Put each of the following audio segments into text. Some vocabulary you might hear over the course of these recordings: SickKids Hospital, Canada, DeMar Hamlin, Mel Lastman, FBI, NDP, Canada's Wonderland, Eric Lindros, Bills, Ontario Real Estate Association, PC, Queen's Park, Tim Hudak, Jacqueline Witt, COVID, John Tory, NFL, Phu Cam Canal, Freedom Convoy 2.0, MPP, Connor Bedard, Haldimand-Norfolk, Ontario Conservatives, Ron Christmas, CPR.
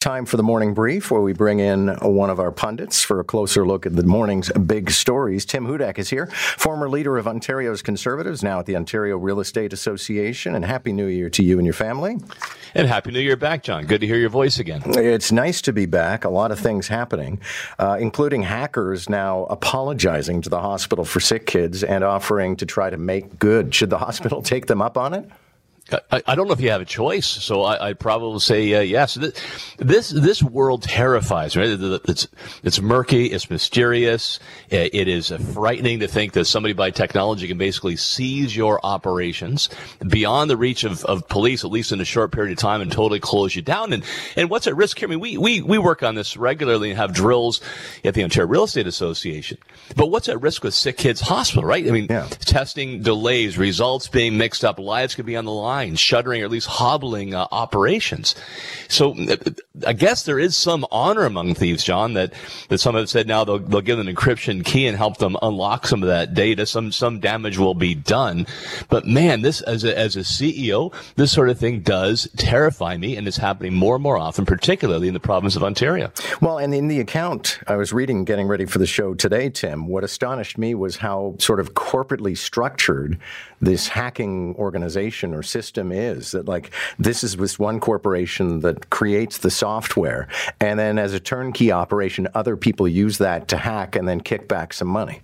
Time for the morning brief, where we bring in one of our pundits for a closer look at the morning's big stories. Tim Hudak is here, former leader of Ontario's Conservatives, now at the Ontario Real Estate Association. And Happy New Year to you and your family. And Happy New Year back, John. Good to hear your voice again. It's nice to be back. A lot of things happening, including hackers now apologizing to the hospital for SickKids and offering to try to make good. Should the hospital take them up on it? I don't know if you have a choice, so I'd probably say yes. This world terrifies me. Right? It's murky, it's mysterious, it is frightening to think that somebody by technology can basically seize your operations beyond the reach of police, at least in a short period of time, and totally close you down. And what's at risk here? I mean, we work on this regularly and have drills at the Ontario Real Estate Association. But what's at risk with SickKids Hospital, right? I mean, testing delays, results being mixed up, lives could be on the line. Shuttering, or at least hobbling operations. So I guess there is some honor among thieves, John, that some have said now they'll give them an encryption key and help them unlock some of that data. Some damage will be done. But man, this as a CEO, this sort of thing does terrify me, and it's happening more and more often, particularly in the province of Ontario. Well, and in the account I was reading, getting ready for the show today, Tim, what astonished me was how sort of corporately structured this hacking organization or system is. That like this one corporation that creates the software, and then as a turnkey operation, other people use that to hack and then kick back some money.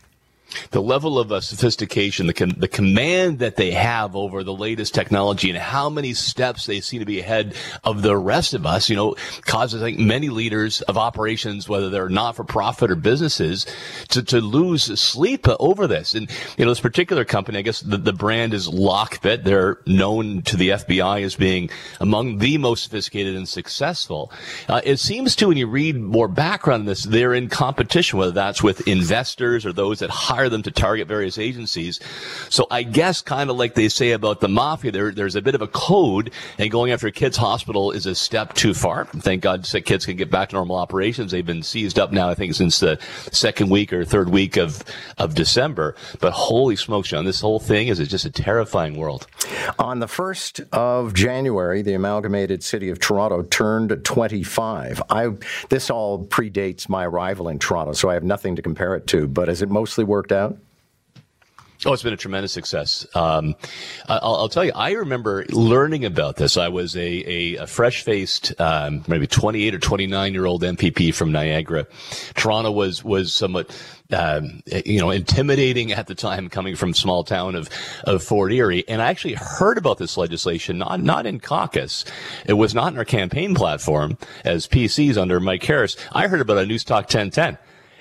The level of sophistication, the command that they have over the latest technology and how many steps they seem to be ahead of the rest of us, causes, I think, many leaders of operations, whether they're not-for-profit or businesses, to lose sleep over this. And, this particular company, I guess the brand is Lockbit. They're known to the FBI as being among the most sophisticated and successful. It seems to, when you read more background on this, they're in competition, whether that's with investors or those that hire them to target various agencies. So I guess, kind of like they say about the mafia, there's a bit of a code, and going after a kid's hospital is a step too far. Thank God sick kids can get back to normal operations. They've been seized up now, I think, since the second week or third week of December. But holy smokes, John, this whole thing is just a terrifying world. On the 1st of January, the amalgamated city of Toronto turned 25. This all predates my arrival in Toronto, so I have nothing to compare it to, but as it mostly worked out? Oh, it's been a tremendous success. I'll tell you, I remember learning about this. I was a fresh-faced, maybe 28 or 29-year-old MPP from Niagara. Toronto was somewhat intimidating at the time, coming from small town of Fort Erie. And I actually heard about this legislation, not in caucus. It was not in our campaign platform as PCs under Mike Harris. I heard about a News Talk 1010.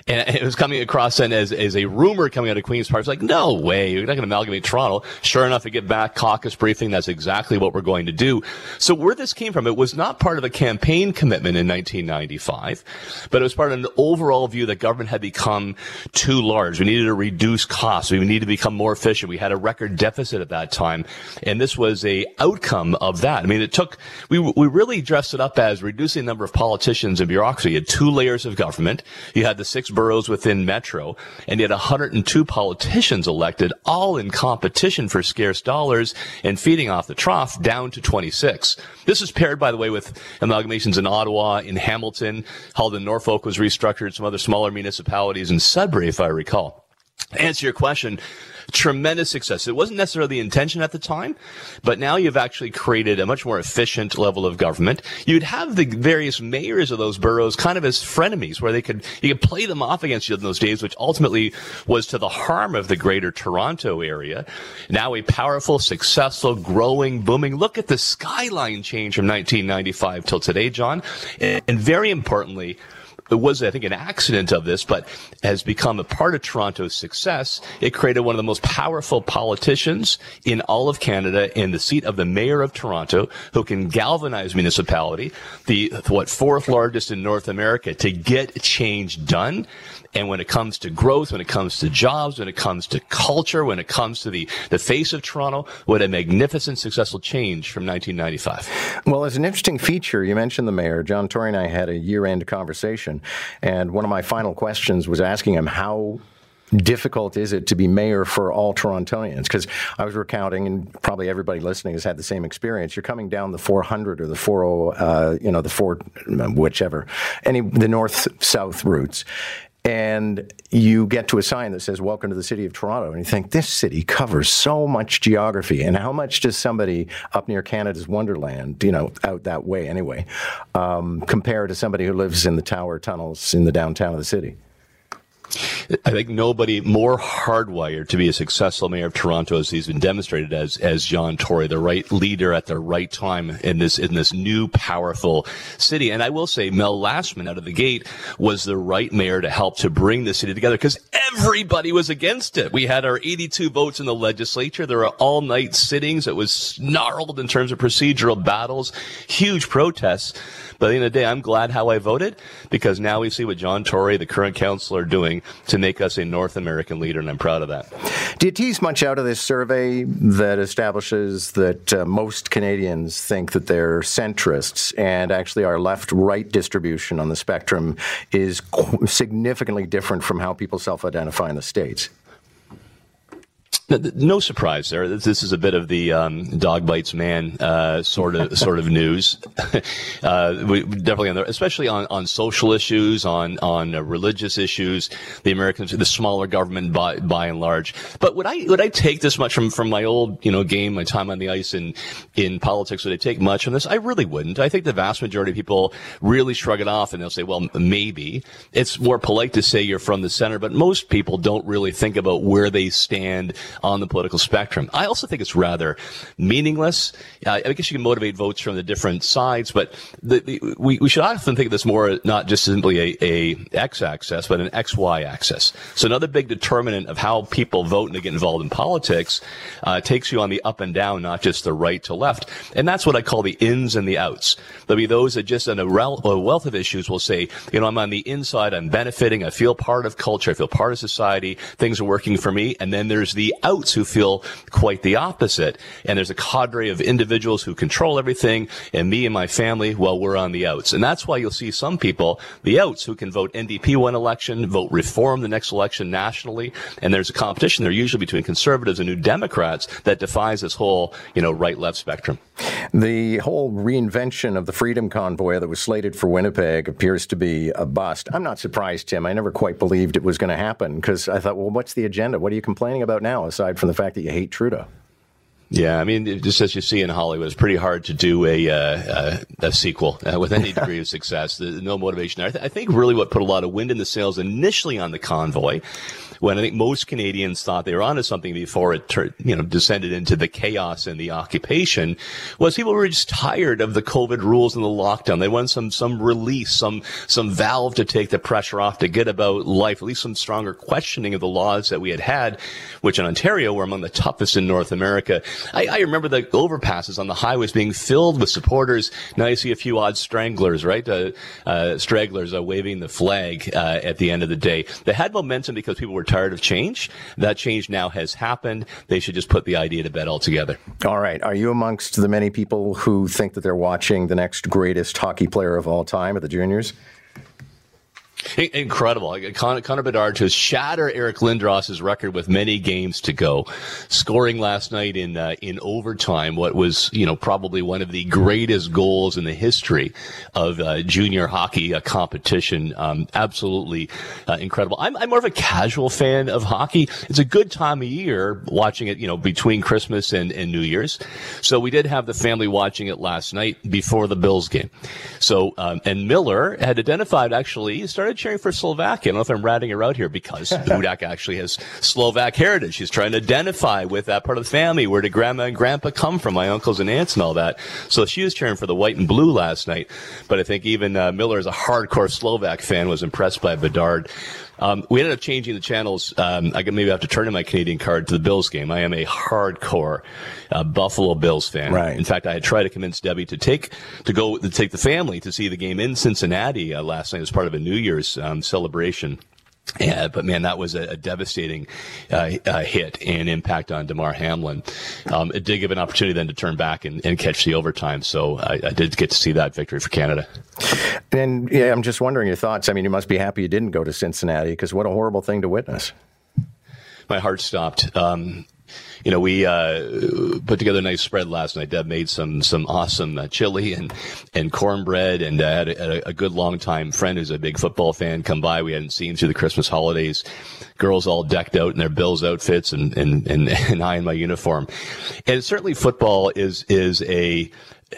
And it was coming across then as a rumor coming out of Queen's Park. It's like, no way, you're not going to amalgamate Toronto. Sure enough, to get back caucus briefing, that's exactly what we're going to do. So where this came from, it was not part of a campaign commitment in 1995, but it was part of an overall view that government had become too large. We needed to reduce costs. We needed to become more efficient. We had a record deficit at that time, and this was a outcome of that. I mean, it took, we really dressed it up as reducing the number of politicians and bureaucracy. You had two layers of government. You had the 6 boroughs within Metro, and yet 102 politicians elected, all in competition for scarce dollars and feeding off the trough, down to 26. This is paired, by the way, with amalgamations in Ottawa, in Hamilton. Haldimand-Norfolk was restructured, some other smaller municipalities in Sudbury, if I recall. To answer your question, tremendous success. It wasn't necessarily the intention at the time, but now you've actually created a much more efficient level of government. You'd have the various mayors of those boroughs kind of as frenemies, where you could play them off against you in those days, which ultimately was to the harm of the greater Toronto area. Now a powerful, successful, growing, booming. Look at the skyline change from 1995 till today, John. And very importantly, it was, I think, an accident of this, but has become a part of Toronto's success. It created one of the most powerful politicians in all of Canada in the seat of the mayor of Toronto, who can galvanize municipality, the fourth largest in North America, to get change done. And when it comes to growth, when it comes to jobs, when it comes to culture, when it comes to the face of Toronto, what a magnificent, successful change from 1995. Well, as an interesting feature, you mentioned the mayor. John Tory and I had a year-end conversation, and one of my final questions was asking him how difficult is it to be mayor for all Torontonians? Because I was recounting, and probably everybody listening has had the same experience. You're coming down the 400 or the 40, the four, whichever, the north-south routes. And you get to a sign that says, "Welcome to the city of Toronto." And you think, this city covers so much geography. And how much does somebody up near Canada's Wonderland, out that way anyway, compare to somebody who lives in the tower tunnels in the downtown of the city? I think nobody more hardwired to be a successful mayor of Toronto as he's been demonstrated as John Tory, the right leader at the right time in this new powerful city. And I will say Mel Lastman out of the gate was the right mayor to help to bring the city together because everybody was against it. We had our 82 votes in the legislature. There were all-night sittings. It was snarled in terms of procedural battles, huge protests. But at the end of the day, I'm glad how I voted because now we see what John Tory, the current councillor, doing to make us a North American leader, and I'm proud of that. Do you tease much out of this survey that establishes that most Canadians think that they're centrists, and actually our left-right distribution on the spectrum is significantly different from how people self-identify in the States? No surprise there. This is a bit of the dog bites man sort of news. We definitely, especially on social issues, on religious issues, the Americans, the smaller government by and large. But would I take this much from my old game, my time on the ice in politics? Would I take much from this? I really wouldn't. I think the vast majority of people really shrug it off and they'll say, well, maybe it's more polite to say you're from the center, but most people don't really think about where they stand on the political spectrum. I also think it's rather meaningless. I guess you can motivate votes from the different sides, but we should often think of this more not just simply a x-axis, but an xy axis. So another big determinant of how people vote and they get involved in politics takes you on the up and down, not just the right to left. And that's what I call the ins and the outs. There'll be those that just on a wealth of issues will say, I'm on the inside, I'm benefiting, I feel part of culture, I feel part of society, things are working for me. And then there's the outs who feel quite the opposite. And there's a cadre of individuals who control everything, and me and my family, well, we're on the outs. And that's why you'll see some people, the outs, who can vote NDP one election, vote reform the next election nationally. And there's a competition there usually between Conservatives and New Democrats that defies this whole, right-left spectrum. The whole reinvention of the Freedom Convoy that was slated for Winnipeg appears to be a bust. I'm not surprised, Tim. I never quite believed it was going to happen because I thought, well, what's the agenda? What are you complaining about now, aside from the fact that you hate Trudeau? Yeah, just as you see in Hollywood, it's pretty hard to do a sequel with any degree of success. No motivation. I think really what put a lot of wind in the sails initially on the convoy, when I think most Canadians thought they were onto something before it descended into the chaos and the occupation, was people were just tired of the COVID rules and the lockdown. They wanted some release, some valve to take the pressure off, to get about life, at least some stronger questioning of the laws that we had, which in Ontario were among the toughest in North America. I remember the overpasses on the highways being filled with supporters. Now you see a few odd stranglers, right? Stragglers waving the flag at the end of the day. They had momentum because people were tired of change. That change now has happened. They should just put the idea to bed altogether. All right. Are you amongst the many people who think that they're watching the next greatest hockey player of all time at the juniors? Incredible. Connor Bedard to shatter Eric Lindros' record with many games to go, scoring last night in overtime what was probably one of the greatest goals in the history of junior hockey competition. Absolutely incredible. I'm more of a casual fan of hockey. It's a good time of year watching it between Christmas and New Year's. So we did have the family watching it last night before the Bills game. So and Miller had identified, actually started cheering for Slovakia. I don't know if I'm ratting her out here because Hudak actually has Slovak heritage. She's trying to identify with that part of the family. Where did grandma and grandpa come from? My uncles and aunts and all that. So she was cheering for the white and blue last night. But I think even Miller, as a hardcore Slovak fan, was impressed by Bedard. We ended up changing the channels. I could maybe have to turn in my Canadian card to the Bills game. I am a hardcore Buffalo Bills fan. Right. In fact, I had tried to convince Debbie to take the family to see the game in Cincinnati last night as part of a New Year's celebration. Yeah, but man, that was a devastating hit and impact on DeMar Hamlin. It did give an opportunity then to turn back and catch the overtime. So I did get to see that victory for Canada. And yeah, I'm just wondering your thoughts. You must be happy you didn't go to Cincinnati because what a horrible thing to witness. my heart stopped. You know, we put together a nice spread last night. Deb made some awesome chili and cornbread, and had a good longtime friend who's a big football fan come by. We hadn't seen through the Christmas holidays. Girls all decked out in their Bills outfits, and I in my uniform. And certainly football is a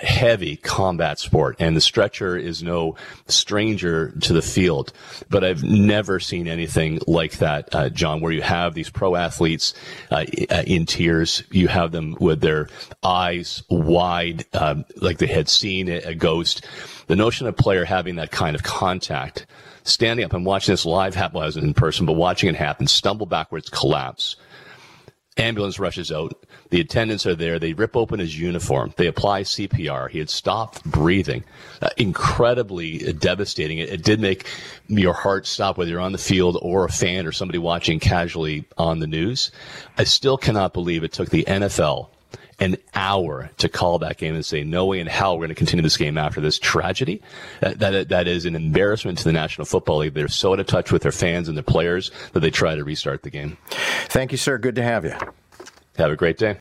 heavy combat sport, and the stretcher is no stranger to the field. But I've never seen anything like that, John, where you have these pro athletes in tears. You have them with their eyes wide, like they had seen a ghost. The notion of a player having that kind of contact, standing up and watching this live happen, well, I wasn't in person, but watching it happen, stumble backwards, collapse. Ambulance rushes out. The attendants are there. They rip open his uniform. They apply CPR. He had stopped breathing. Incredibly devastating. It did make your heart stop, whether you're on the field or a fan or somebody watching casually on the news. I still cannot believe it took the NFL an hour to call that game and say, no way in hell we're going to continue this game after this tragedy. That is an embarrassment to the National Football League. They're so out of touch with their fans and their players that they try to restart the game. Thank you, sir. Good to have you. Have a great day.